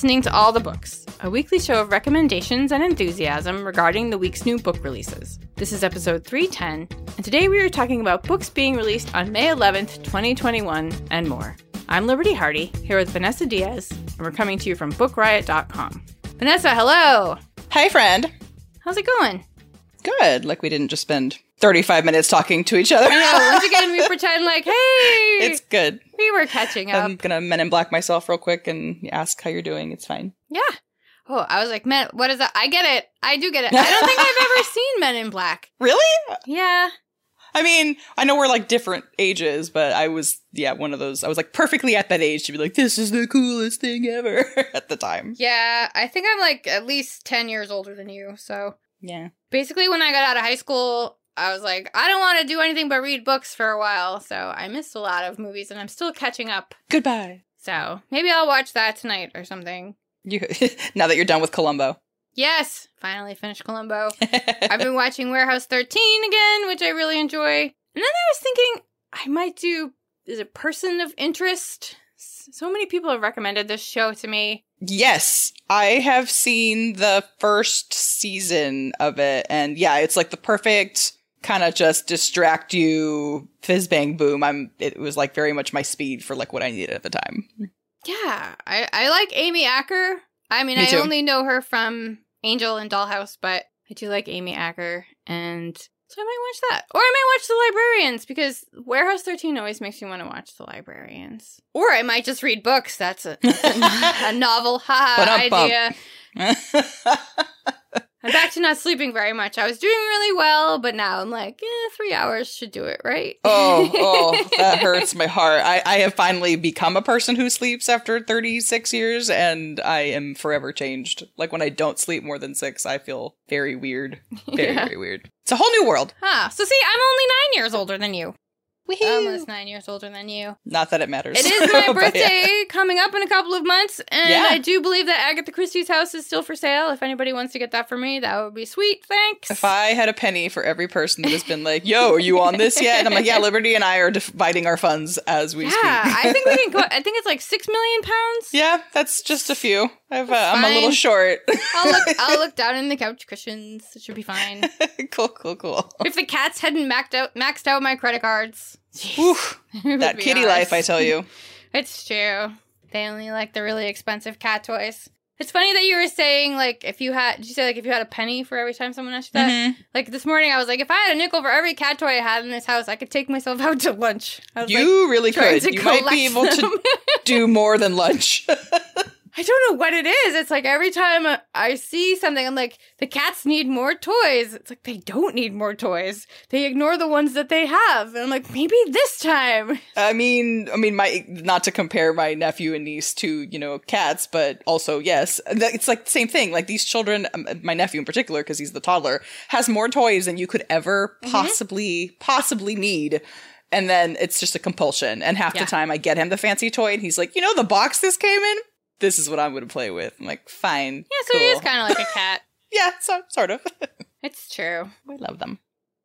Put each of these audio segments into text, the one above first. Listening to All the Books, a weekly show of recommendations and enthusiasm regarding the week's new book releases. This is episode 310, and today we are talking about books being released on May 11th, 2021, and more. I'm Liberty Hardy, here with Vanessa Diaz, and we're coming to you from bookriot.com. Vanessa, hello! Hi, friend! How's it going? Good, like we didn't just spend 35 minutes talking to each other. I know, once again we pretend like, hey! It's good. We were catching up. I'm gonna Men in Black myself real quick and ask how you're doing. It's fine. Yeah. Oh, I was like, Men, what is that? I get it. I do get it. I don't think I've ever seen Men in Black. Really? Yeah. I mean, I know we're like different ages, but I was, one of those. I was like perfectly at that age to be like, this is the coolest thing ever at the time. Yeah, I think I'm like at least 10 years older than you, so. Yeah. Basically, when I got out of high school, I was like, I don't want to do anything but read books for a while, so I missed a lot of movies, and I'm still catching up. Goodbye. So maybe I'll watch that tonight or something. Now that you're done with Columbo. Yes, finally finished Columbo. I've been watching Warehouse 13 again, which I really enjoy. And then I was thinking I might do, is it Person of Interest? So many people have recommended this show to me. Yes, I have seen the first season of it, and yeah, it's like the perfect kind of just distract you, fizz bang boom. It was like very much my speed for like what I needed at the time. Yeah, I like Amy Acker. I mean, I only know her from Angel and Dollhouse, but I do like Amy Acker, and so I might watch that. Or I might watch The Librarians, because Warehouse 13 always makes me want to watch The Librarians. Or I might just read books. That's a novel idea. I'm back to not sleeping very much. I was doing really well, but now I'm like, 3 hours should do it, right? Oh, that hurts my heart. I have finally become a person who sleeps after 36 years, and I am forever changed. Like, when I don't sleep more than 6, I feel very weird. Very, very weird. It's a whole new world. Huh. So see, I'm only 9 years older than you. Wee-hoo. Almost 9 years older than you. Not that it matters. It is my birthday coming up in a couple of months, and I do believe that Agatha Christie's house is still for sale. If anybody wants to get that for me, that would be sweet. Thanks. If I had a penny for every person that has been like, yo, are you on this yet? And I'm like, yeah, Liberty and I are dividing our funds as we speak. Yeah, I think we can go. I think it's like £6 million. Yeah, that's just a few. I'm a little short. I'll look down in the couch cushions. It should be fine. Cool. If the cats hadn't maxed out my credit cards. Oof, that kitty life, I tell you. It's true. They only like the really expensive cat toys. It's funny that you were saying, like, if you had a penny for every time someone asked you that? Mm-hmm. Like, this morning I was like, if I had a nickel for every cat toy I had in this house, I could take myself out to lunch. You really could. You might be able to do more than lunch. I don't know what it is. It's like every time I see something, I'm like, the cats need more toys. It's like, they don't need more toys. They ignore the ones that they have. And I'm like, maybe this time. I mean, not to compare my nephew and niece to, cats, but also, yes, it's like the same thing. Like these children, my nephew in particular, because he's the toddler, has more toys than you could ever possibly need. And then it's just a compulsion. And half the time I get him the fancy toy and he's like, the box this came in? This is what I'm going to play with. I'm like, fine. Yeah, so he is kind of like a cat. Sort of. It's true. We love them.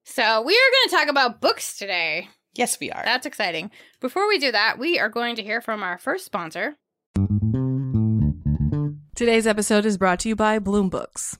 So we are going to talk about books today. Yes, we are. That's exciting. Before we do that, we are going to hear from our first sponsor. Today's episode is brought to you by Bloom Books.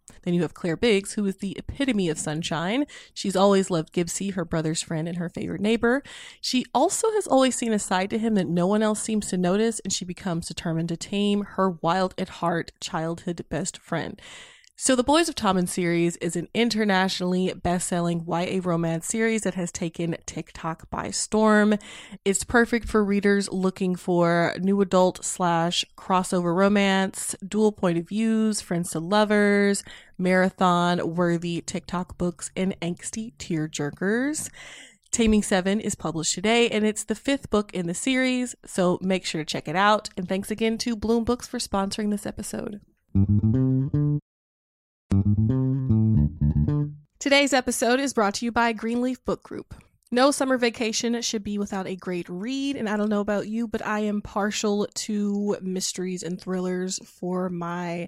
Then you have Claire Biggs, who is the epitome of sunshine. She's always loved Gibbsy, her brother's friend and her favorite neighbor. She also has always seen a side to him that no one else seems to notice, and she becomes determined to tame her wild at heart childhood best friend. So the Boys of Tommen series is an internationally best-selling YA romance series that has taken TikTok by storm. It's perfect for readers looking for new adult / crossover romance, dual point of views, friends to lovers, marathon-worthy TikTok books, and angsty tearjerkers. Taming Seven is published today, and it's the 5th book in the series, so make sure to check it out. And thanks again to Bloom Books for sponsoring this episode. Today's episode is brought to you by Greenleaf Book Group. No summer vacation should be without a great read, and I don't know about you, but I am partial to mysteries and thrillers for my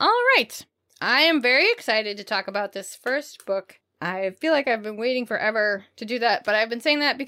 All right. I am very excited to talk about this first book. I feel like I've been waiting forever to do that, but I've been saying that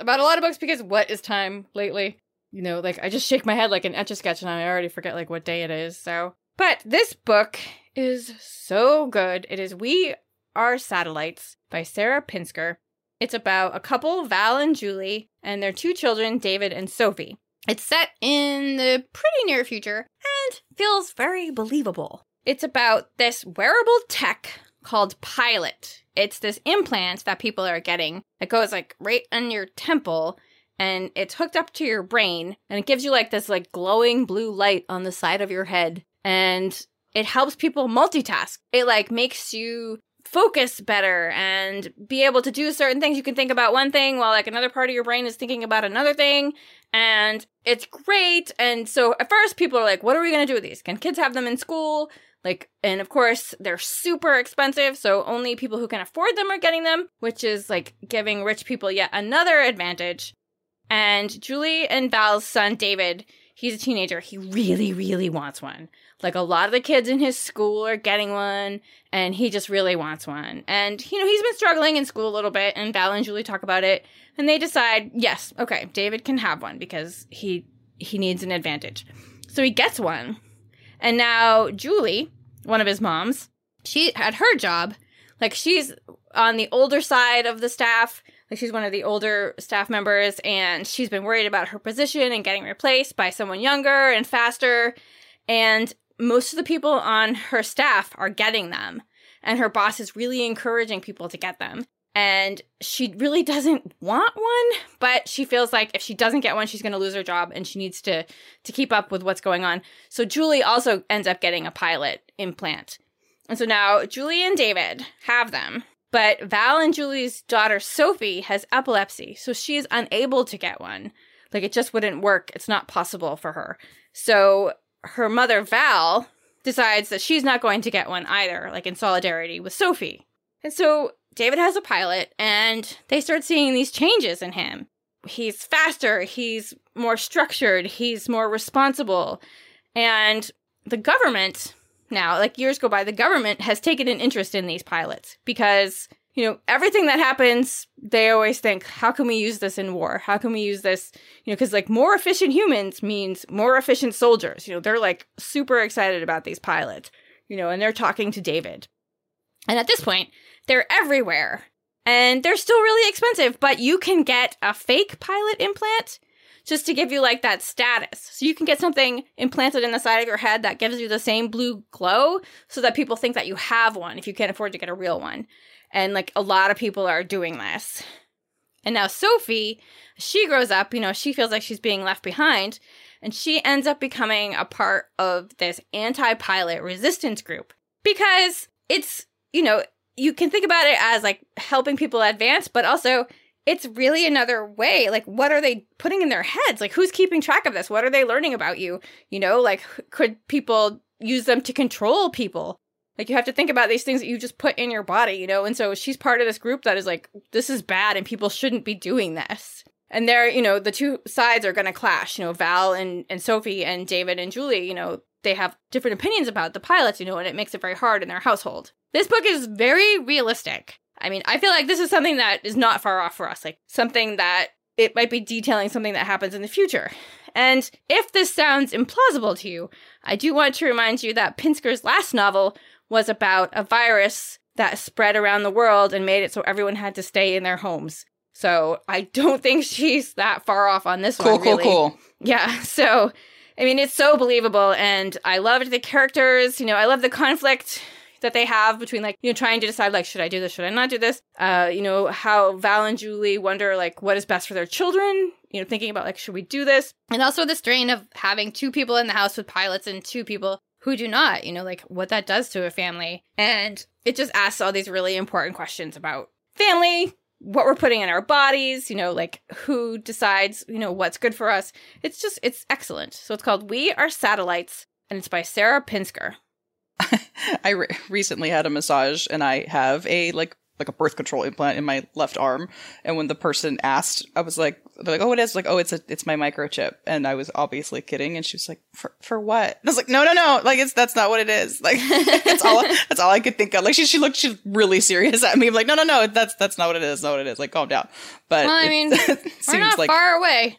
about a lot of books, because what is time lately? You know, like, I just shake my head like an Etch-a-Sketch and I already forget like what day it is, so. But this book is so good. It is We Are Satellites by Sarah Pinsker. It's about a couple, Val and Julie, and their 2 children, David and Sophie. It's set in the pretty near future and feels very believable. It's about this wearable tech called Pilot. It's this implant that people are getting that goes like right on your temple, and it's hooked up to your brain, and it gives you like this like glowing blue light on the side of your head, and it helps people multitask. It like makes you focus better and be able to do certain things. You can think about one thing while like another part of your brain is thinking about another thing. And it's great. And so at first people are like, what are we going to do with these? Can kids have them in school? Like, and of course they're super expensive. So only people who can afford them are getting them, which is like giving rich people yet another advantage. And Julie and Val's son, David, he's a teenager. He really, really wants one. Like, a lot of the kids in his school are getting one, and he just really wants one. And, you know, he's been struggling in school a little bit, and Val and Julie talk about it, and they decide, yes, okay, David can have one because he needs an advantage. So he gets one. And now Julie, one of his moms, she had her job. Like, she's on the older side of the staff. Like, she's one of the older staff members, and she's been worried about her position and getting replaced by someone younger and faster. And most of the people on her staff are getting them. And her boss is really encouraging people to get them. And she really doesn't want one, but she feels like if she doesn't get one, she's going to lose her job, and she needs to keep up with what's going on. So Julie also ends up getting a Pilot implant. And so now Julie and David have them. But Val and Julie's daughter, Sophie, has epilepsy, so she's unable to get one. Like, it just wouldn't work. It's not possible for her. So her mother, Val, decides that she's not going to get one either, like in solidarity with Sophie. And so David has a Pilot, and they start seeing these changes in him. He's faster. He's more structured. He's more responsible. And the government... Now, like, years go by, the government has taken an interest in these pilots because, you know, everything that happens, they always think, how can we use this in war? How can we use this? You know, because like more efficient humans means more efficient soldiers. You know, they're like super excited about these pilots, you know, and they're talking to David. And at this point, they're everywhere and they're still really expensive, but you can get a fake pilot implant. just to give you like that status. So you can get something implanted in the side of your head that gives you the same blue glow so that people think that you have one if you can't afford to get a real one. And like a lot of people are doing this. And now Sophie, she grows up, you know, she feels like she's being left behind, and she ends up becoming a part of this anti-pilot resistance group because it's, you know, you can think about it as like helping people advance, but also it's really another way. Like, what are they putting in their heads? Like, who's keeping track of this? What are they learning about you? You know, like, could people use them to control people? Like, you have to think about these things that you just put in your body, you know? And so she's part of this group that is like, this is bad and people shouldn't be doing this. And they're, you know, the two sides are going to clash, you know, Val and Sophie and David and Julie, you know, they have different opinions about the pilots, you know, and it makes it very hard in their household. This book is very realistic. I mean, I feel like this is something that is not far off for us, like something that it might be detailing something that happens in the future. And if this sounds implausible to you, I do want to remind you that Pinsker's last novel was about a virus that spread around the world and made it so everyone had to stay in their homes. So I don't think she's that far off on this one, really. Cool. Yeah, so, I mean, it's so believable, and I loved the characters. You know, I love the conflict that they have between, like, you know, trying to decide, like, should I do this, should I not do this? You know, how Val and Julie wonder, like, what is best for their children? You know, thinking about, like, should we do this? And also the strain of having two people in the house with pilots and two people who do not, you know, like, what that does to a family. And it just asks all these really important questions about family, what we're putting in our bodies, you know, like, who decides, you know, what's good for us. It's just, it's excellent. So it's called We Are Satellites, and it's by Sarah Pinsker. I recently had a massage, and I have a, like a birth control implant in my left arm. And when the person asked, I was like, they're like, oh, it is? Like, oh, it's my microchip. And I was obviously kidding. And she was like, for what? And I was like, no. Like, that's not what it is. Like, that's all I could think of. Like, she looked really serious at me. I'm like, no. That's not what it is. Not what it is. Like, calm down. But well, I mean, we're not like far away.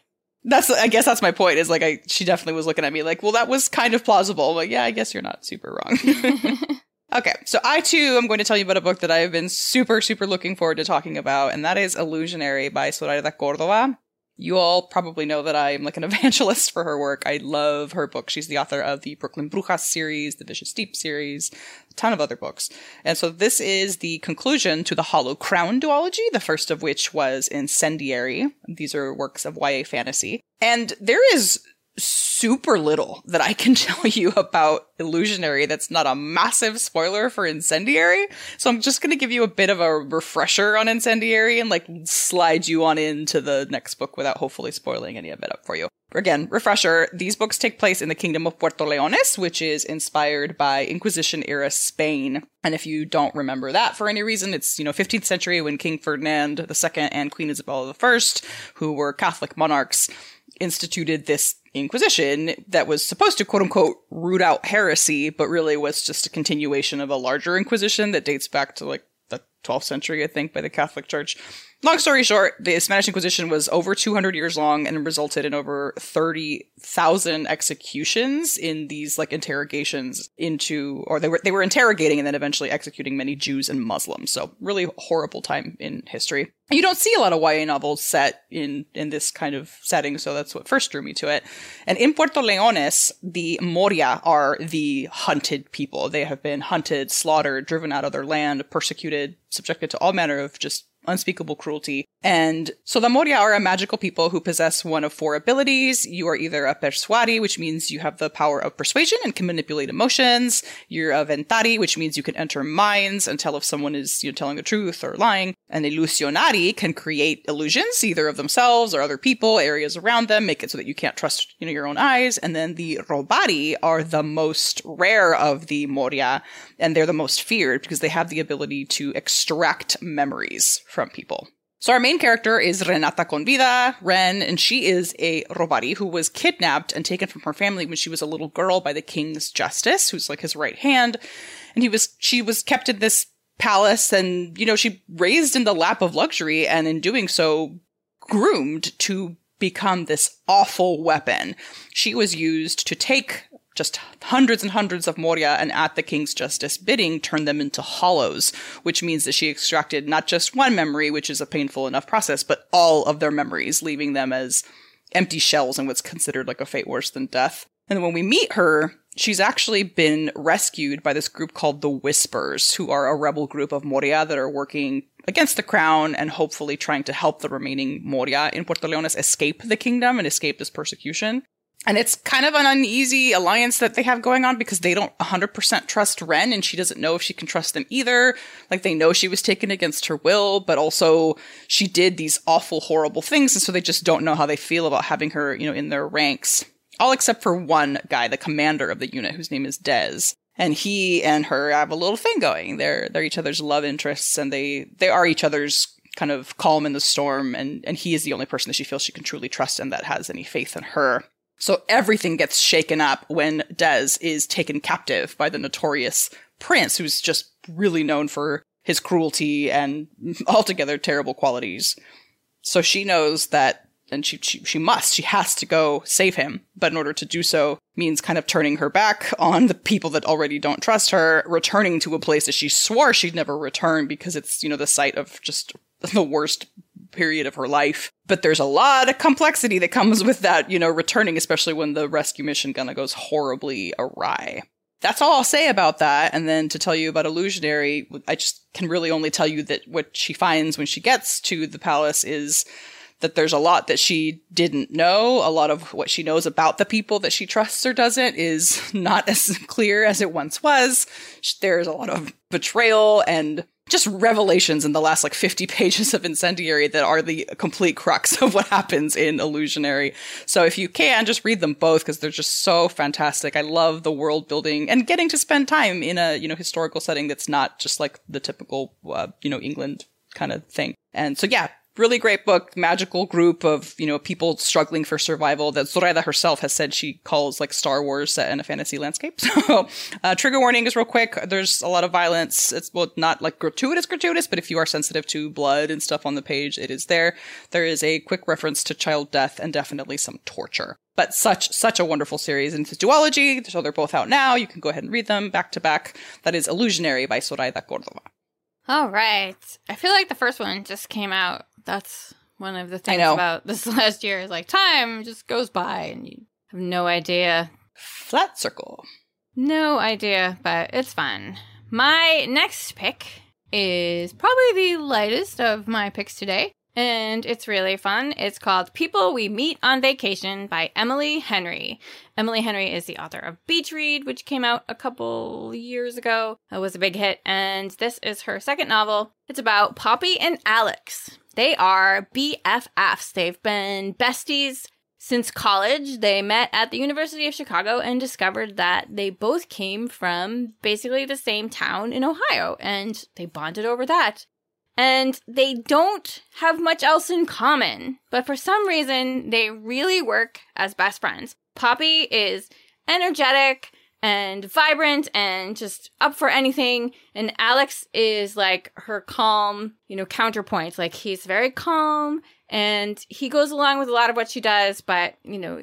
I guess that's my point is like, she definitely was looking at me like, well, that was kind of plausible. I'm like, yeah, I guess you're not super wrong. Okay, so I, too, am going to tell you about a book that I have been super, super looking forward to talking about, and that is Illusionary by Zoraida Córdoba. You all probably know that I am like an evangelist for her work. I love her book. She's the author of the Brooklyn Brujas series, the Vicious Deep series, a ton of other books. And so this is the conclusion to the Hollow Crown duology, the first of which was Incendiary. These are works of YA fantasy. And there is super little that I can tell you about Illusionary that's not a massive spoiler for Incendiary. So I'm just going to give you a bit of a refresher on Incendiary and like slide you on into the next book without hopefully spoiling any of it up for you. Again, refresher, these books take place in the kingdom of Puerto Leones, which is inspired by Inquisition-era Spain. And if you don't remember that for any reason, it's, you know, 15th century when King Ferdinand II and Queen Isabella I, who were Catholic monarchs, instituted this Inquisition that was supposed to, quote unquote, root out heresy, but really was just a continuation of a larger Inquisition that dates back to like the 12th century, I think, by the Catholic Church. Long story short, the Spanish Inquisition was over 200 years long and resulted in over 30,000 executions in these like interrogations into, or they were interrogating and then eventually executing many Jews and Muslims. So really horrible time in history. You don't see a lot of YA novels set in this kind of setting, so that's what first drew me to it. And in Puerto Leones, the Moria are the hunted people. They have been hunted, slaughtered, driven out of their land, persecuted, subjected to all manner of just unspeakable cruelty. And so the Moria are a magical people who possess one of four abilities. You are either a persuadi, which means you have the power of persuasion and can manipulate emotions. You're a ventari, which means you can enter minds and tell if someone is, you know, telling the truth or lying. An illusionari can create illusions, either of themselves or other people, areas around them, make it so that you can't trust, you know, your own eyes. And then the robari are the most rare of the Moria, and they're the most feared because they have the ability to extract memories from people. So our main character is Renata Convida, Ren, and she is a robari who was kidnapped and taken from her family when she was a little girl by the king's justice, who's like his right hand. And she was kept in this palace and, you know, she raised in the lap of luxury and in doing so groomed to become this awful weapon. She was used to take just hundreds and hundreds of Moria, and at the king's justice bidding, turned them into hollows, which means that she extracted not just one memory, which is a painful enough process, but all of their memories, leaving them as empty shells in what's considered like a fate worse than death. And then when we meet her, she's actually been rescued by this group called the Whispers, who are a rebel group of Moria that are working against the crown and hopefully trying to help the remaining Moria in Puerto Leones escape the kingdom and escape this persecution. And it's kind of an uneasy alliance that they have going on because they don't 100% trust Ren, and she doesn't know if she can trust them either. Like, they know she was taken against her will, but also she did these awful, horrible things, and so they just don't know how they feel about having her, you know, in their ranks. All except for one guy, the commander of the unit, whose name is Dez. And he and her have a little thing going. They're each other's love interests, and they are each other's kind of calm in the storm, and he is the only person that she feels she can truly trust and that has any faith in her. So everything gets shaken up when Dez is taken captive by the notorious prince, who's just really known for his cruelty and altogether terrible qualities. So she knows that, and she has to go save him. But in order to do so means kind of turning her back on the people that already don't trust her, returning to a place that she swore she'd never return because it's, you know, the site of just the worst period of her life. But there's a lot of complexity that comes with that, you know, returning, especially when the rescue mission kind of goes horribly awry. That's all I'll say about that. And then to tell you about Illusionary, I just can really only tell you that what she finds when she gets to the palace is that there's a lot that she didn't know. A lot of what she knows about the people that she trusts or doesn't is not as clear as it once was. There's a lot of betrayal and just revelations in the last, 50 pages of Incendiary that are the complete crux of what happens in Illusionary. So if you can, just read them both, because they're just so fantastic. I love the world building and getting to spend time in a, historical setting that's not just, the typical, England kind of thing. And so, yeah, really great book, magical group of, people struggling for survival that Zoraida herself has said she calls, Star Wars set in a fantasy landscape. So, trigger warning is real quick. There's a lot of violence. It's, not, gratuitous, but if you are sensitive to blood and stuff on the page, it is there. There is a quick reference to child death and definitely some torture. But such a wonderful series. And it's duology, so they're both out now. You can go ahead and read them back to back. That is Illusionary by Zoraida Cordova. All right. I feel like the first one just came out. That's one of the things about this last year is time just goes by and you have no idea. Flat circle. No idea, but it's fun. My next pick is probably the lightest of my picks today, and it's really fun. It's called People We Meet on Vacation by Emily Henry. Emily Henry is the author of Beach Read, which came out a couple years ago. It was a big hit, and this is her second novel. It's about Poppy and Alex. They are BFFs. They've been besties since college. They met at the University of Chicago and discovered that they both came from basically the same town in Ohio, and they bonded over that. And they don't have much else in common, but for some reason, they really work as best friends. Poppy is energetic and vibrant and just up for anything. And Alex is her calm, counterpoint. He's very calm and he goes along with a lot of what she does, but,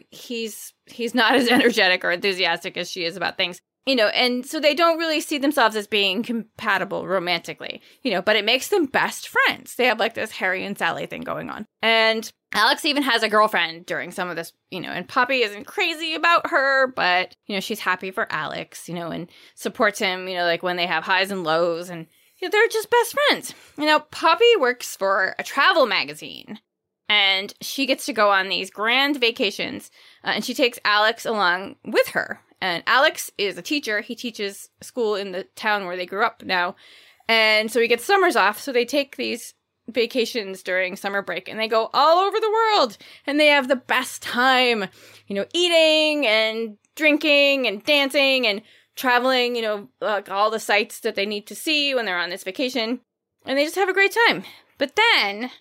he's not as energetic or enthusiastic as she is about things. And so they don't really see themselves as being compatible romantically, but it makes them best friends. They have this Harry and Sally thing going on. And Alex even has a girlfriend during some of this, and Poppy isn't crazy about her, but, she's happy for Alex, and supports him, when they have highs and lows and, they're just best friends. Poppy works for a travel magazine. And she gets to go on these grand vacations, and she takes Alex along with her. And Alex is a teacher. He teaches school in the town where they grew up now. And so he gets summers off, so they take these vacations during summer break, and they go all over the world, and they have the best time, eating and drinking and dancing and traveling, all the sights that they need to see when they're on this vacation. And they just have a great time. But then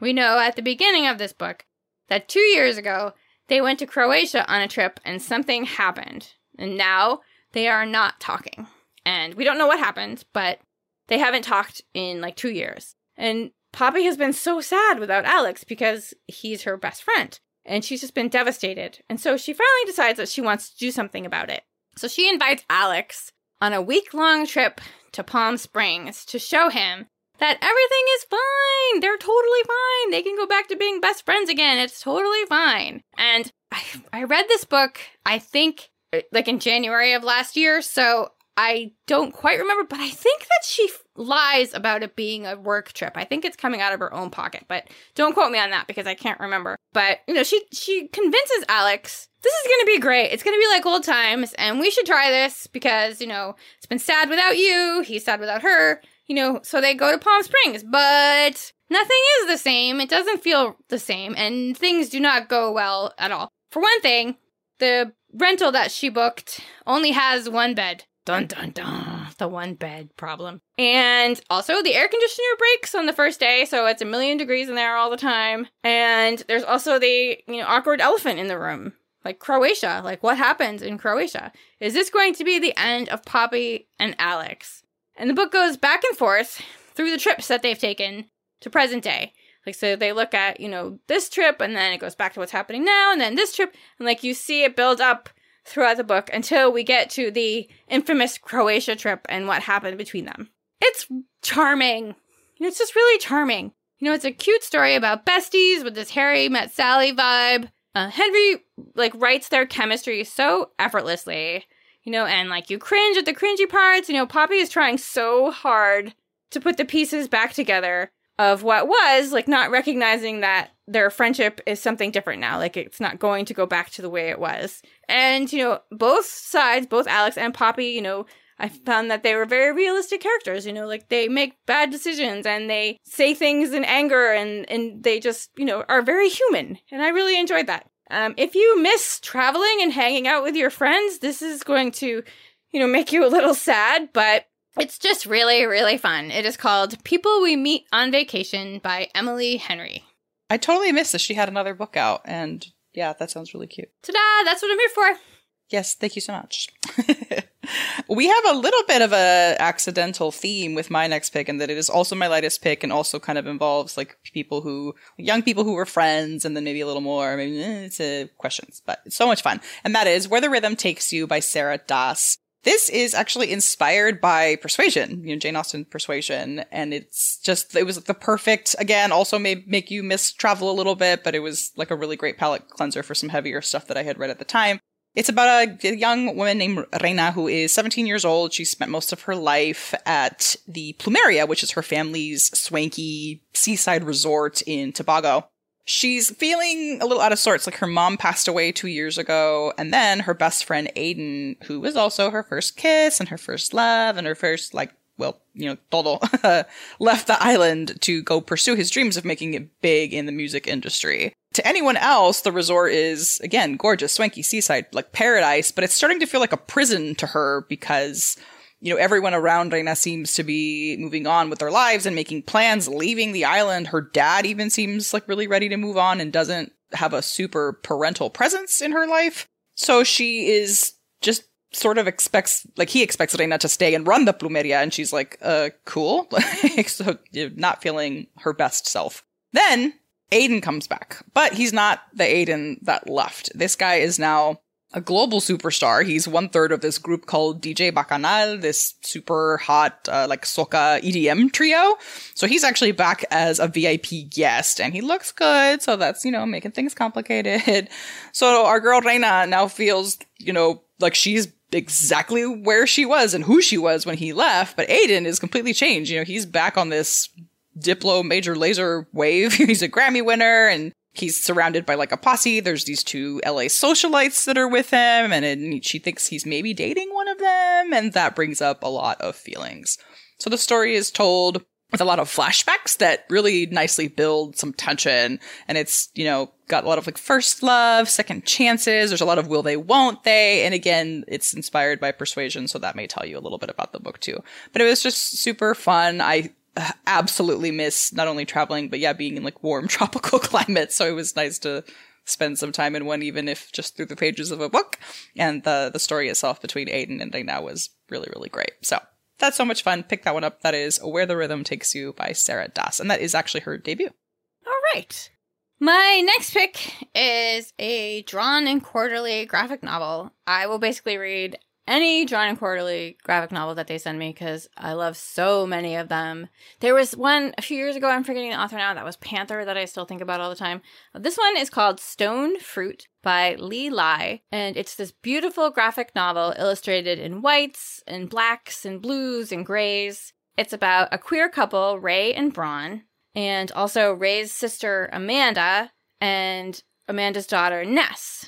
we know at the beginning of this book that 2 years ago, they went to Croatia on a trip and something happened. And now they are not talking. And we don't know what happened, but they haven't talked in 2 years. And Poppy has been so sad without Alex because he's her best friend. And she's just been devastated. And so she finally decides that she wants to do something about it. So she invites Alex on a week-long trip to Palm Springs to show him that everything is fine. They're totally fine. They can go back to being best friends again. It's totally fine. And I read this book, I think, like in January of last year, so I don't quite remember, but I think that she lies about it being a work trip. I think it's coming out of her own pocket, but don't quote me on that because I can't remember. But, you know, she convinces Alex, this is going to be great. It's going to be like old times, and we should try this because, you know, it's been sad without you. He's sad without her. You know, so they go to Palm Springs, but nothing is the same. It doesn't feel the same, and things do not go well at all. For one thing, the rental that she booked only has one bed. Dun, dun, dun. The one bed problem. And also the air conditioner breaks on the first day, so it's 1,000,000 degrees in there all the time. And there's also the, you know, awkward elephant in the room. Like Croatia. Like, what happens in Croatia? Is this going to be the end of Poppy and Alex? And the book goes back and forth through the trips that they've taken to present day. Like, so they look at, you know, this trip, and then it goes back to what's happening now, and then this trip. And, like, you see it build up throughout the book until we get to the infamous Croatia trip and what happened between them. It's charming. It's just really charming. You know, it's a cute story about besties with this Harry met Sally vibe. Henry, like, writes their chemistry so effortlessly, you know, and, like, you cringe at the cringy parts. You know, Poppy is trying so hard to put the pieces back together of what was, like, not recognizing that their friendship is something different now. Like, it's not going to go back to the way it was. And, you know, both sides, both Alex and Poppy, you know, I found that they were very realistic characters. You know, like, they make bad decisions and they say things in anger and they just, you know, are very human. And I really enjoyed that. If you miss traveling and hanging out with your friends, this is going to, you know, make you a little sad, but it's just really, really fun. It is called People We Meet on Vacation by Emily Henry. I totally missed that she had another book out, and yeah, that sounds really cute. Ta-da! That's what I'm here for! Yes, thank you so much. We have a little bit of a accidental theme with my next pick, and that it is also my lightest pick, and also kind of involves, like, people who, young people who were friends, and then maybe a little more, maybe to questions, but it's so much fun. And that is Where the Rhythm Takes You by Sarah Das. This is actually inspired by Persuasion, you know, Jane Austen Persuasion, and it's just, it was the perfect, again, also may make you miss travel a little bit, but it was like a really great palate cleanser for some heavier stuff that I had read at the time. It's about a young woman named Reina who is 17 years old. She spent most of her life at the Plumeria, which is her family's swanky seaside resort in Tobago. She's feeling a little out of sorts, like her mom passed away 2 years ago, and then her best friend Aiden, who was also her first kiss and her first love and her first, like, well, you know, todo, left the island to go pursue his dreams of making it big in the music industry. To anyone else, the resort is, again, gorgeous, swanky, seaside, like paradise, but it's starting to feel like a prison to her because, you know, everyone around Reina seems to be moving on with their lives and making plans, leaving the island. Her dad even seems like really ready to move on and doesn't have a super parental presence in her life. So she is just sort of expects, like, he expects Reina to stay and run the Plumeria. And she's like, cool. So, you know, not feeling her best self. Then Aiden comes back, but he's not the Aiden that left. This guy is now a global superstar. He's one third of this group called DJ Bacchanal, this super hot, like, soca EDM trio. So he's actually back as a VIP guest, and he looks good. So that's, you know, making things complicated. So our girl Reina now feels, you know, like she's exactly where she was and who she was when he left. But Aiden is completely changed. You know, he's back on this Diplo major laser wave. He's a Grammy winner, and he's surrounded by, like, a posse. There's these two LA socialites that are with him, and she thinks he's maybe dating one of them, and that brings up a lot of feelings. So the story is told with a lot of flashbacks that really nicely build some tension, and it's, you know, got a lot of, like, first love, second chances. There's a lot of will they, won't they, and again, it's inspired by Persuasion, so that may tell you a little bit about the book too. But it was just super fun. I absolutely miss not only traveling, but yeah, being in, like, warm tropical climates. So it was nice to spend some time in one, even if just through the pages of a book. And the story itself between Aiden and Reina was really, really great. So that's so much fun. Pick that one up. That is Where the Rhythm Takes You by Sarah Das. And that is actually her debut. All right. My next pick is a drawn and quarterly graphic novel. I will basically read any Drawn and Quarterly graphic novel that they send me, because I love so many of them. There was one a few years ago, I'm forgetting the author now, that was Panther, that I still think about all the time. This one is called Stone Fruit by Lee Lai, and it's this beautiful graphic novel illustrated in whites and blacks and blues and grays. It's about a queer couple, Ray and Braun, and also Ray's sister, Amanda, and Amanda's daughter, Ness.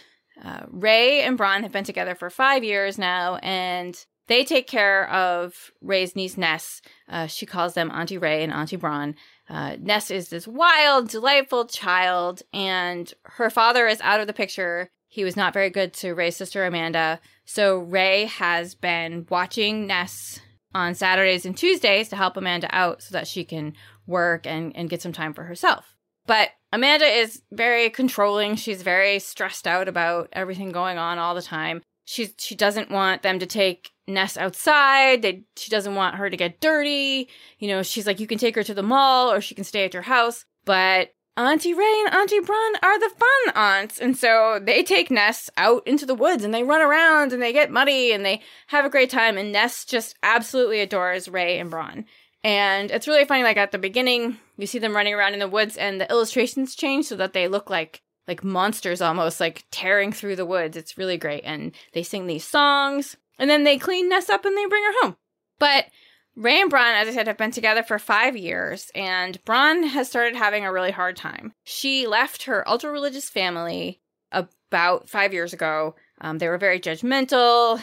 Ray and Braun have been together for 5 years now, and they take care of Ray's niece, Ness. She calls them Auntie Ray and Auntie Braun. Ness is this wild, delightful child, and her father is out of the picture. He was not very good to Ray's sister, Amanda, so Ray has been watching Ness on Saturdays and Tuesdays to help Amanda out so that she can work and get some time for herself. But Amanda is very controlling. She's very stressed out about everything going on all the time. She doesn't want them to take Ness outside. She doesn't want her to get dirty. You know, she's like, you can take her to the mall or she can stay at your house. But Auntie Ray and Auntie Braun are the fun aunts. And so they take Ness out into the woods and they run around and they get muddy and they have a great time. And Ness just absolutely adores Ray and Braun. And it's really funny, like, at the beginning, you see them running around in the woods, and the illustrations change so that they look like monsters almost, like, tearing through the woods. It's really great. And they sing these songs, and then they clean Ness up and they bring her home. But Ray and Braun, as I said, have been together for 5 years, and Braun has started having a really hard time. She left her ultra-religious family about 5 years ago. They were very judgmental.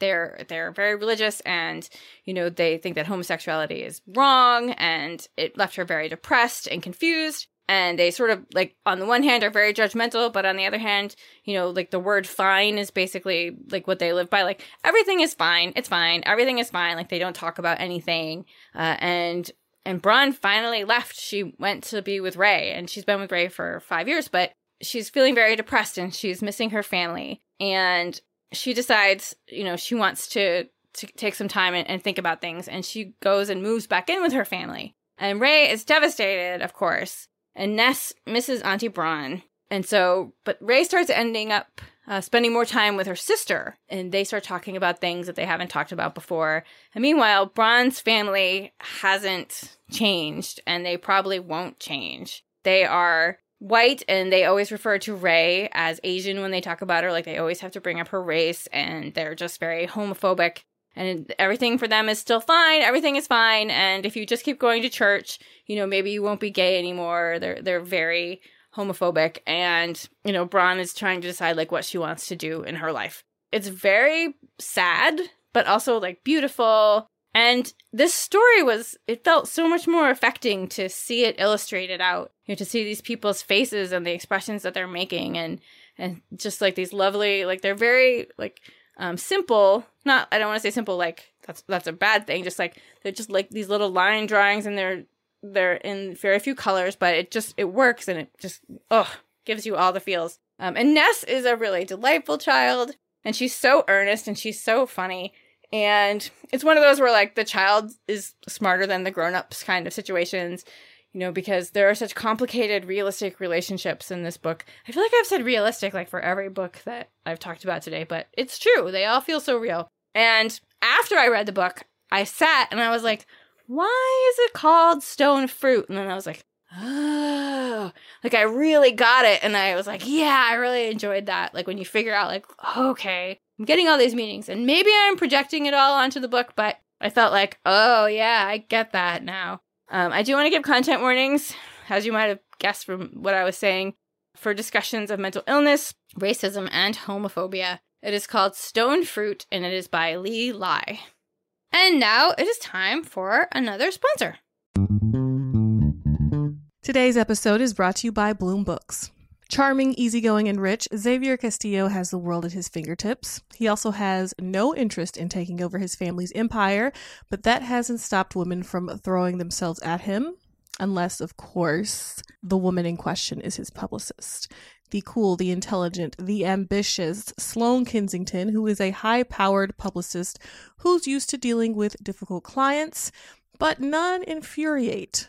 They're very religious, and, you know, they think that homosexuality is wrong, and it left her very depressed and confused. And they sort of, like, on the one hand are very judgmental, but on the other hand, you know, like, the word fine is basically, like, what they live by. Like, everything is fine. It's fine. Everything is fine. Like, they don't talk about anything. And Braun finally left. She went to be with Ray, and she's been with Ray for 5 years, but she's feeling very depressed, and she's missing her family. And she decides, you know, she wants to take some time and think about things. And she goes and moves back in with her family. And Ray is devastated, of course. And Ness misses Auntie Braun. And so, but Ray starts ending up spending more time with her sister. And they start talking about things that they haven't talked about before. And meanwhile, Braun's family hasn't changed. And they probably won't change. They are white, and they always refer to Ray as Asian when they talk about her. Like, they always have to bring up her race, and they're just very homophobic, and everything for them is still fine. Everything is fine. And if you just keep going to church, you know, maybe you won't be gay anymore. They're very homophobic. And, you know, Braun is trying to decide, like, what she wants to do in her life. It's very sad, but also, like, beautiful. And this story it felt so much more affecting to see it illustrated out, you know, to see these people's faces and the expressions that they're making, and just, like, these lovely, like, they're very, like, simple, not, I don't want to say simple, like, that's a bad thing, just, like, they're just, like, these little line drawings, and they're in very few colors, but it works, and it just, gives you all the feels. And Ness is a really delightful child, and she's so earnest, and she's so funny. And it's one of those where, like, the child is smarter than the grown-ups kind of situations, you know, because there are such complicated, realistic relationships in this book. I feel like I've said realistic, like, for every book that I've talked about today, but it's true. They all feel so real. And after I read the book, I sat and I was like, why is it called Stone Fruit? And then I was like, oh, like, I really got it. And I was like, yeah, I really enjoyed that. Like, when you figure out, like, okay, I'm getting all these meanings, and maybe I'm projecting it all onto the book, but I felt like, oh yeah, I get that now. I do want to give content warnings, as you might have guessed from what I was saying, for discussions of mental illness, racism, and homophobia. It is called Stone Fruit, and it is by Lee Lai. And now it is time for another sponsor. Today's episode is brought to you by Bloom Books. Charming, easygoing, and rich, Xavier Castillo has the world at his fingertips. He also has no interest in taking over his family's empire, but that hasn't stopped women from throwing themselves at him, unless, of course, the woman in question is his publicist. The cool, the intelligent, the ambitious Sloane Kensington, who is a high-powered publicist who's used to dealing with difficult clients, but none infuriate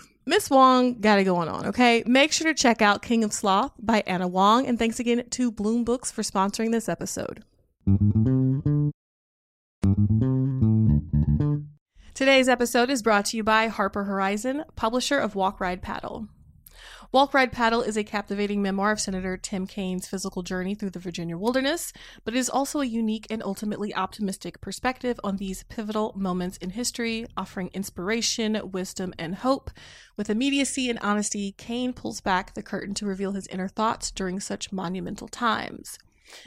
Miss Wong got it going on, okay? Make sure to check out King of Sloth by Anna Wong. And thanks again to Bloom Books for sponsoring this episode. Today's episode is brought to you by Harper Horizon, publisher of Walk, Ride, Paddle. Walk, Ride, Paddle is a captivating memoir of Senator Tim Kaine's physical journey through the Virginia wilderness, but it is also a unique and ultimately optimistic perspective on these pivotal moments in history, offering inspiration, wisdom, and hope. With immediacy and honesty, Kaine pulls back the curtain to reveal his inner thoughts during such monumental times.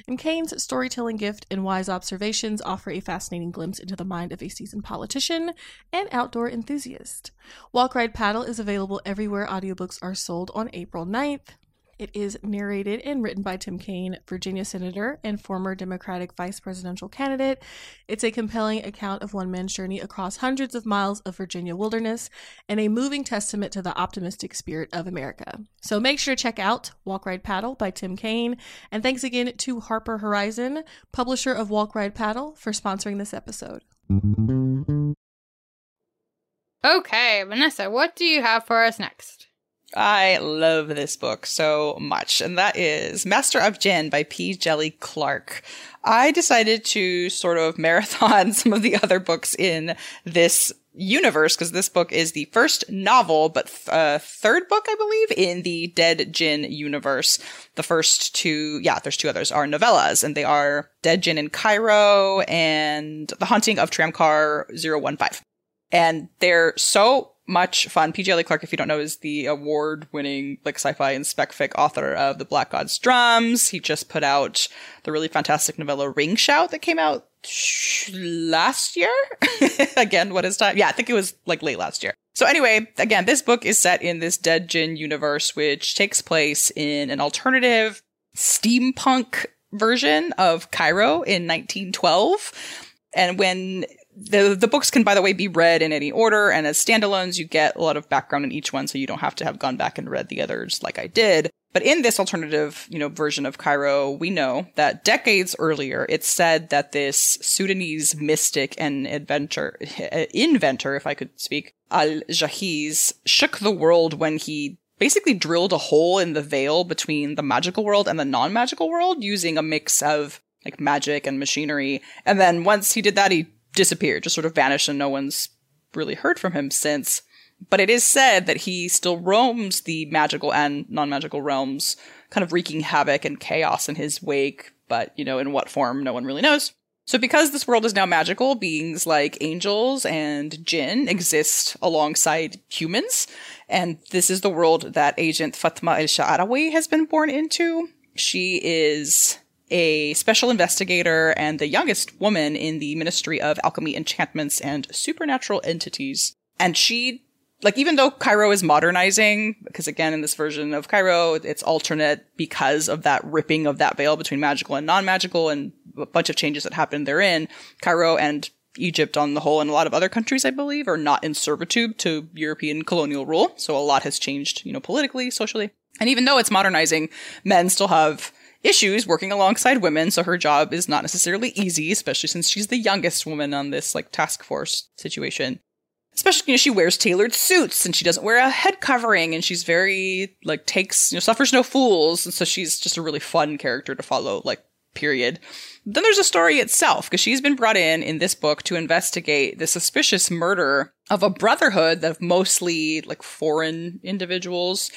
And Kaine's storytelling gift and wise observations offer a fascinating glimpse into the mind of a seasoned politician and outdoor enthusiast. Walk, Ride, Paddle is available everywhere audiobooks are sold on April 9th. It is narrated and written by Tim Kaine, Virginia senator and former Democratic vice presidential candidate. It's a compelling account of one man's journey across hundreds of miles of Virginia wilderness and a moving testament to the optimistic spirit of America. So make sure to check out Walk, Ride, Paddle by Tim Kaine. And thanks again to Harper Horizon, publisher of Walk, Ride, Paddle, for sponsoring this episode. Okay, Vanessa, what do you have for us next? I love this book so much, and that is Master of Djinn by P. Djèlí Clark. I decided to sort of marathon some of the other books in this universe because this book is the first novel, but third book, I believe, in the Dead Djinn universe. The first two, there's two others, are novellas, and they are Dead Djinn in Cairo and The Haunting of Tramcar 015. And they're so much fun. P. Djèlí Clark, if you don't know, is the award-winning sci-fi and spec-fic author of The Black God's Drums. He just put out the really fantastic novella Ring Shout that came out last year. Again, what is time? Yeah, I think it was late last year. So anyway, again, this book is set in this Dead Djinn universe, which takes place in an alternative steampunk version of Cairo in 1912. And when The books can, by the way, be read in any order, and as standalones, you get a lot of background in each one, so you don't have to have gone back and read the others like I did. But in this alternative, version of Cairo, we know that decades earlier, it's said that this Sudanese mystic and inventor, if I could speak, Al-Jahiz, shook the world when he basically drilled a hole in the veil between the magical world and the non-magical world using a mix of magic and machinery. And then once he did that, he disappeared, just sort of vanished, and no one's really heard from him since. But it is said that he still roams the magical and non-magical realms, kind of wreaking havoc and chaos in his wake, but, in what form, no one really knows. So because this world is now magical, beings like angels and djinn exist alongside humans, and this is the world that Agent Fatma El-Sha'arawi has been born into. She is a special investigator and the youngest woman in the Ministry of Alchemy, Enchantments, and Supernatural Entities. And she, even though Cairo is modernizing, because again, in this version of Cairo, it's alternate because of that ripping of that veil between magical and non-magical and a bunch of changes that happened therein. Cairo and Egypt on the whole and a lot of other countries, I believe, are not in servitude to European colonial rule. So a lot has changed, politically, socially. And even though it's modernizing, men still have issues working alongside women, so her job is not necessarily easy, especially since she's the youngest woman on this task force situation. Especially, she wears tailored suits and she doesn't wear a head covering, and she's very suffers no fools, and so she's just a really fun character to follow, period. Then there's a story itself, because she's been brought in this book to investigate the suspicious murder of a brotherhood of mostly foreign individuals.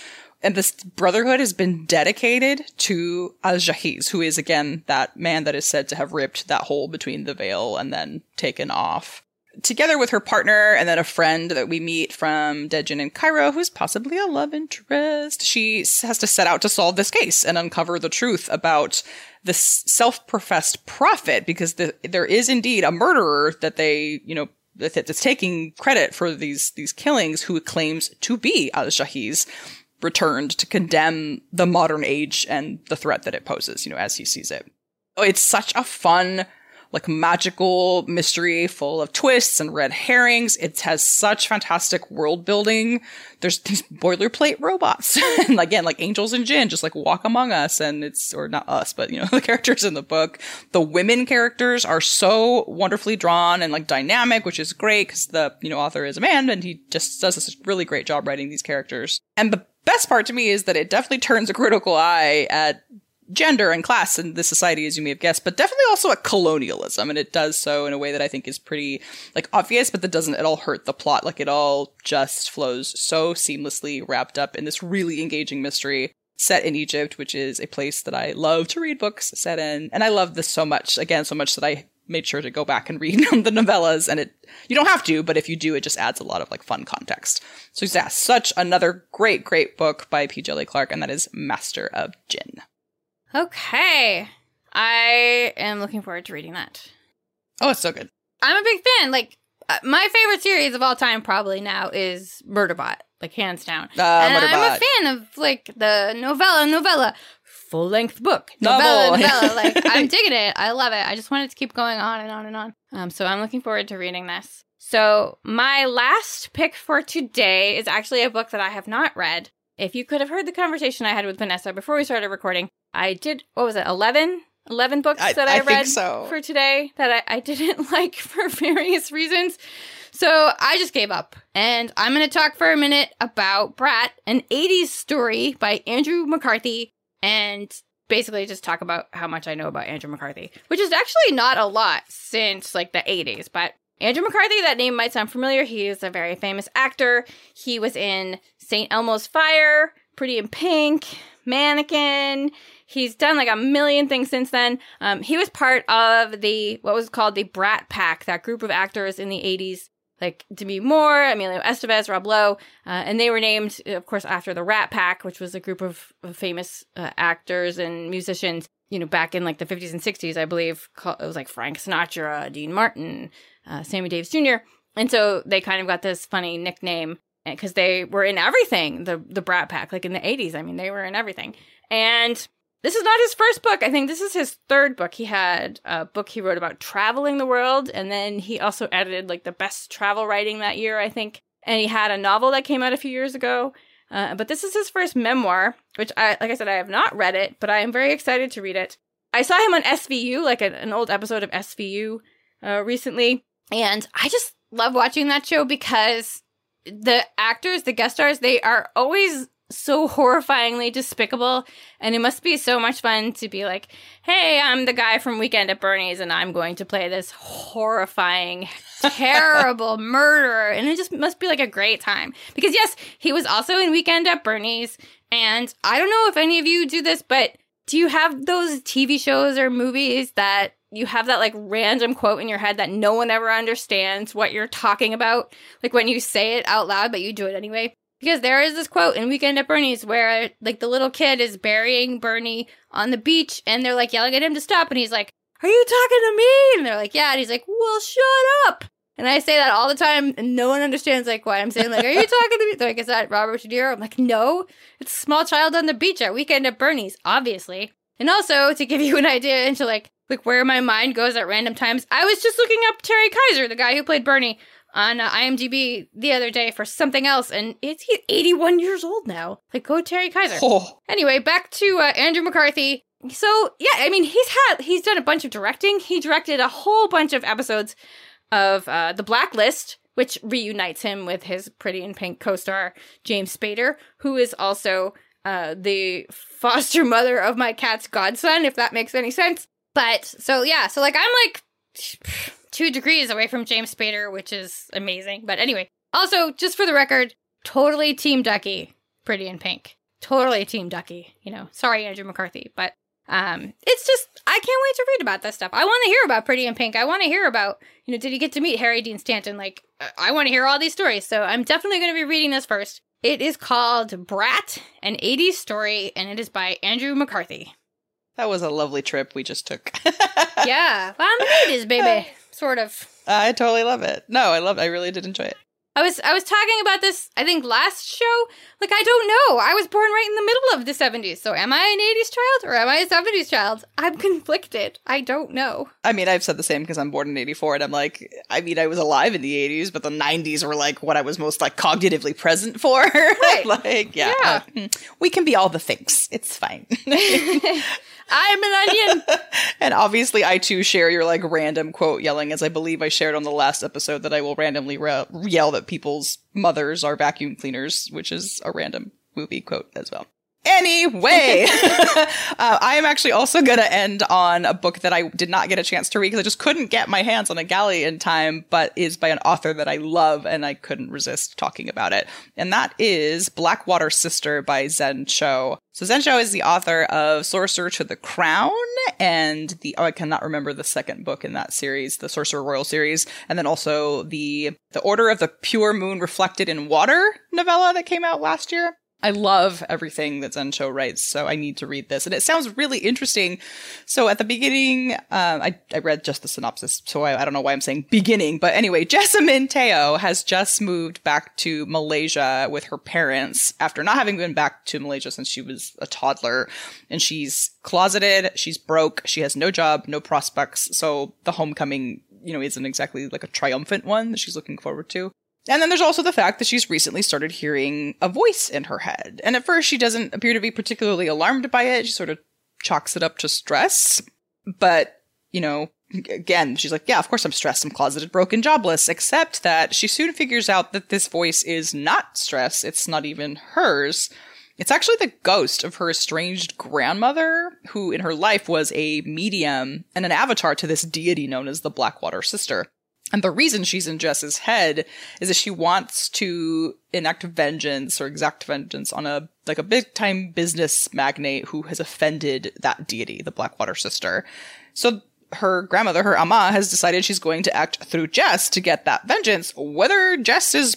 And this brotherhood has been dedicated to Al-Jahiz, who is, again, that man that is said to have ripped that hole between the veil and then taken off. Together with her partner and then a friend that we meet from Dead Djinn in Cairo, who's possibly a love interest, she has to set out to solve this case and uncover the truth about this self-professed prophet, because there is indeed a murderer that they, that's taking credit for these killings, who claims to be Al-Jahiz, returned to condemn the modern age and the threat that it poses, as he sees it. It's such a fun, like magical mystery full of twists and red herrings. It has such fantastic world building. There's these boilerplate robots and again, like angels and djinn just like walk among us, and it's, or not us, but you know, the characters in the book. The women characters are so wonderfully drawn and like dynamic, which is great because the, you know, author is a man and he just does this really great job writing these characters. And the best part to me is that it definitely turns a critical eye at gender and class in this society, as you may have guessed, but definitely also at colonialism. And it does so in a way that I think is pretty like obvious, but that doesn't at all hurt the plot. Like it all just flows so seamlessly wrapped up in this really engaging mystery set in Egypt, which is a place that I love to read books set in. And I love this so much, again, so much that I made sure to go back and read the novellas. And it, you don't have to, but if you do, it just adds a lot of like fun context. So yeah, such another great, great book by P. Djèlí Clark, and that is Master of Djinn. Okay. I am looking forward to reading that. Oh, it's so good. I'm a big fan. Like, my favorite series of all time probably now is Murderbot, like hands down. And Murderbot. I'm a fan of, like, the novella, full-length book. Novella. Like, I'm digging it. I love it. I just want it to keep going on and on and on. So I'm looking forward to reading this. So my last pick for today is actually a book that I have not read. If you could have heard the conversation I had with Vanessa before we started recording, I did, what was it, 11 books that I read for today that I didn't like for various reasons. So I just gave up. And I'm going to talk for a minute about Brat, an '80s Story by Andrew McCarthy, and basically just talk about how much I know about Andrew McCarthy, which is actually not a lot since like the 80s. But Andrew McCarthy, that name might sound familiar. He is a very famous actor. He was in St. Elmo's Fire, Pretty in Pink, Mannequin. He's done like a million things since then. He was part of what was called the Brat Pack, that group of actors in the 80s, like Demi Moore, Emilio Estevez, Rob Lowe, and they were named, of course, after the Rat Pack, which was a group of famous actors and musicians, you know, back in like the 50s and 60s, I believe. It was like Frank Sinatra, Dean Martin, Sammy Davis Jr. And so they kind of got this funny nickname because they were in everything, the Brat Pack, like in the 80s. I mean, they were in everything. And this is not his first book. I think this is his third book. He had a book he wrote about traveling the world, and then he also edited like the best travel writing that year, I think. And he had a novel that came out a few years ago. But this is his first memoir, which, like I said, I have not read it, but I am very excited to read it. I saw him on SVU, like an old episode of SVU recently, and I just love watching that show because the actors, the guest stars, they are always so horrifyingly despicable, and it must be so much fun to be like, hey, I'm the guy from Weekend at Bernie's, and I'm going to play this horrifying, terrible murderer, and it just must be like a great time. Because yes, he was also in Weekend at Bernie's, and I don't know if any of you do this, but do you have those TV shows or movies that you have that like random quote in your head that no one ever understands what you're talking about, like when you say it out loud, but you do it anyway? Because there is this quote in Weekend at Bernie's where, like, the little kid is burying Bernie on the beach, and they're, like, yelling at him to stop, and he's like, are you talking to me? And they're like, yeah, and he's like, well, shut up! And I say that all the time, and no one understands, like, what I'm saying, like, are you talking to me? They're like, is that Robert De Niro? I'm like, no, it's a small child on the beach at Weekend at Bernie's, obviously. And also, to give you an idea into, like where my mind goes at random times, I was just looking up Terry Kaiser, the guy who played Bernie, on IMDb the other day for something else, and he's 81 years old now. Like, go Terry Kaiser. Oh. Anyway, back to Andrew McCarthy. So, yeah, I mean, he's done a bunch of directing. He directed a whole bunch of episodes of The Blacklist, which reunites him with his Pretty in Pink co-star, James Spader, who is also the foster mother of my cat's godson, if that makes any sense. But, so, yeah, so, like, I'm like 2 degrees away from James Spader, which is amazing. But anyway, also, just for the record, totally Team Ducky, Pretty in Pink. Totally Team Ducky, you know. Sorry, Andrew McCarthy, but it's just, I can't wait to read about that stuff. I want to hear about Pretty in Pink. I want to hear about, you know, did he get to meet Harry Dean Stanton? Like, I want to hear all these stories, so I'm definitely going to be reading this first. It is called Brat, an '80s Story, and it is by Andrew McCarthy. That was a lovely trip we just took. Yeah, well, I'm an '80s baby. Sort of. I totally love it. No, I really did enjoy it. I was talking about this, I think, last show. Like, I don't know. I was born right in the middle of the 70s. So am I an 80s child or am I a 70s child? I'm conflicted. I don't know. I mean, I've said the same because I'm born in 84. And I'm like, I mean, I was alive in the 80s, but the 90s were like what I was most like cognitively present for. Right. Like, yeah. We can be all the things. It's fine. I'm an onion. And obviously I too share your like random quote yelling, as I believe I shared on the last episode that I will randomly yell that people's mothers are vacuum cleaners, which is a random movie quote as well. Anyway, I am actually also going to end on a book that I did not get a chance to read because I just couldn't get my hands on a galley in time, but is by an author that I love and I couldn't resist talking about it. And that is Black Water Sister by Zen Cho. So Zen Cho is the author of Sorcerer to the Crown and I cannot remember the second book in that series, the Sorcerer Royal series, and then also the Order of the Pure Moon Reflected in Water novella that came out last year. I love everything that Zen Cho writes, so I need to read this. And it sounds really interesting. So at the beginning, I read just the synopsis, so I don't know why I'm saying beginning. But anyway, Jessamine Teo has just moved back to Malaysia with her parents after not having been back to Malaysia since she was a toddler. And she's closeted, she's broke, she has no job, no prospects. So the homecoming, isn't exactly like a triumphant one that she's looking forward to. And then there's also the fact that she's recently started hearing a voice in her head. And at first, she doesn't appear to be particularly alarmed by it. She sort of chalks it up to stress. But, again, she's like, yeah, of course I'm stressed. I'm closeted, broken, jobless. Except that she soon figures out that this voice is not stress. It's not even hers. It's actually the ghost of her estranged grandmother, who in her life was a medium and an avatar to this deity known as the Black Water Sister. And the reason she's in Jess's head is that she wants to exact vengeance on a big time business magnate who has offended that deity, the Blackwater Sister. So her grandmother, her ama, has decided she's going to act through Jess to get that vengeance, whether Jess is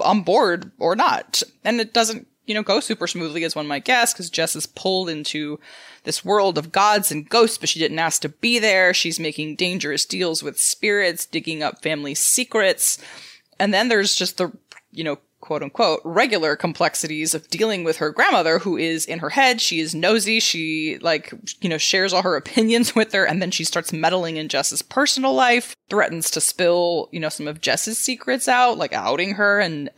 on board or not. And it doesn't go super smoothly, as one might guess, because Jess is pulled into this world of gods and ghosts, but she didn't ask to be there. She's making dangerous deals with spirits, digging up family secrets. And then there's just the, quote unquote, regular complexities of dealing with her grandmother, who is in her head. She is nosy. She shares all her opinions with her. And then she starts meddling in Jess's personal life, threatens to spill, some of Jess's secrets out, like outing her. And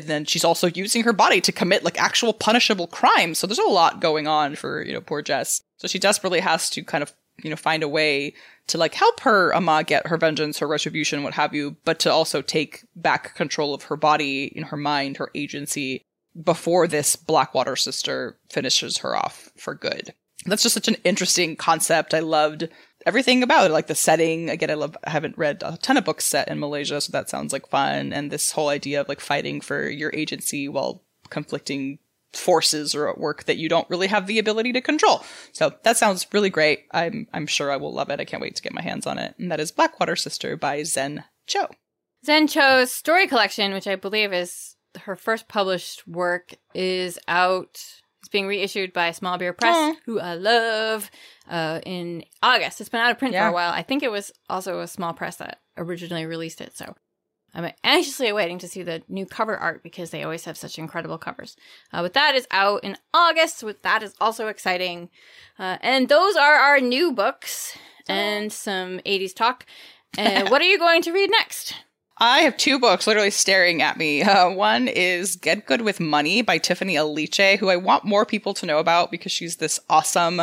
then she's also using her body to commit like actual punishable crimes. So there's a lot going on for, poor Jess. So she desperately has to kind of, find a way to like help her ama get her vengeance, her retribution, what have you, but to also take back control of her body, in her mind, her agency, before this Blackwater Sister finishes her off for good. That's just such an interesting concept. I loved everything about it, like the setting. Again, I haven't read a ton of books set in Malaysia, so that sounds like fun. And this whole idea of like fighting for your agency while conflicting forces are at work that you don't really have the ability to control. So that sounds really great. I'm sure I will love it. I can't wait to get my hands on it. And that is Blackwater Sister by Zen Cho. Zen Cho's story collection, which I believe is her first published work, is out. It's being reissued by Small Beer Press, who I love, in August. It's been out of print for a while. I think it was also a small press that originally released it. So I'm anxiously awaiting to see the new cover art because they always have such incredible covers. But that is out in August. That is also exciting. And those are our new books and some 80s talk. And what are you going to read next? I have two books literally staring at me. One is Get Good With Money by Tiffany Alice, who I want more people to know about because she's this awesome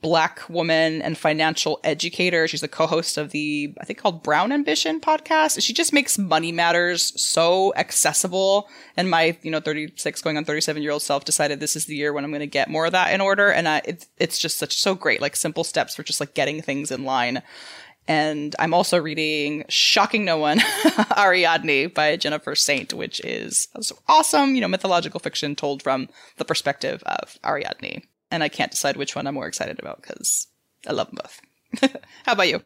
Black woman and financial educator. She's the co-host of the, I think, called Brown Ambition podcast. She just makes money matters so accessible. And my, 36 going on 37-year-old self decided this is the year when I'm going to get more of that in order. And it's just so great, like simple steps for just like getting things in line. And I'm also reading, shocking no one, Ariadne by Jennifer Saint, whiwhich is awesome, mythological fiction told from the perspective of Ariadne. And I can't decide which one I'm more excited about because I love them both. How about you?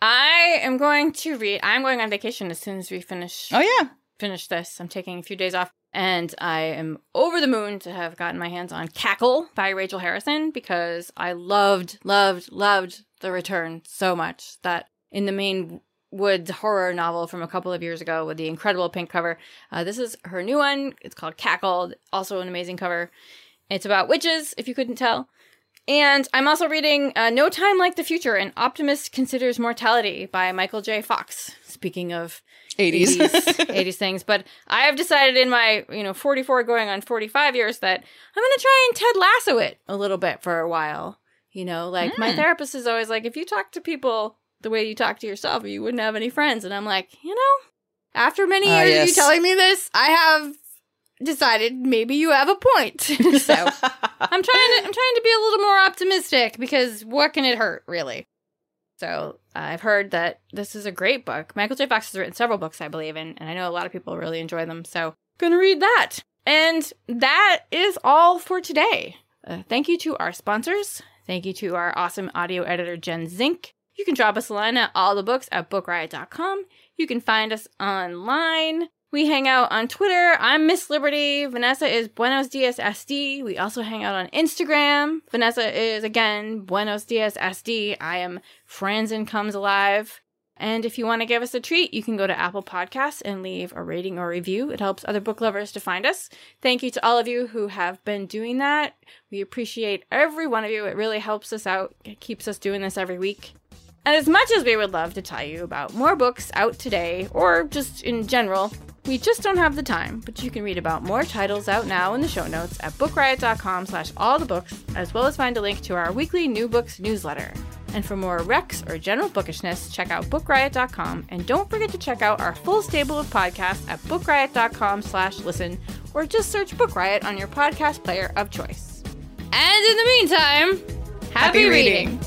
I'm going on vacation as soon as we finish. Oh, yeah. Finish this. I'm taking a few days off. And I am over the moon to have gotten my hands on Cackle by Rachel Harrison because I loved the return so much that in the main Woods horror novel from a couple of years ago with the incredible pink cover. This is her new one. It's called Cackle. Also an amazing cover. It's about witches, if you couldn't tell. And I'm also reading No Time Like the Future, An Optimist Considers Mortality by Michael J. Fox. Speaking of 80s things. But I have decided in my, 44 going on 45 years that I'm going to try and Ted Lasso it a little bit for a while. My therapist is always like, if you talk to people the way you talk to yourself, you wouldn't have any friends. And I'm like, after many years of you telling me this, I have decided maybe you have a point. So I'm trying to be a little more optimistic, because what can it hurt, really? So I've heard that this is a great book. Michael J. Fox has written several books, I believe, and I know a lot of people really enjoy them. So going to read that. And that is all for today. Thank you to our sponsors. Thank you to our awesome audio editor, Jen Zink. You can drop us a line at allthebooks@bookriot.com. You can find us online. We hang out on Twitter. I'm Miss Liberty. Vanessa is Buenos Dias SD. We also hang out on Instagram. Vanessa is, again, Buenos Dias SD. I am Friends and Comes Alive. And if you want to give us a treat, you can go to Apple Podcasts and leave a rating or review. It helps other book lovers to find us. Thank you to all of you who have been doing that. We appreciate every one of you. It really helps us out. It keeps us doing this every week. And as much as we would love to tell you about more books out today, or just in general, we just don't have the time, but you can read about more titles out now in the show notes at bookriot.com/allthebooks, as well as find a link to our weekly New Books newsletter. And for more recs or general bookishness, check out bookriot.com, and don't forget to check out our full stable of podcasts at bookriot.com/listen, or just search Book Riot on your podcast player of choice. And in the meantime, happy reading!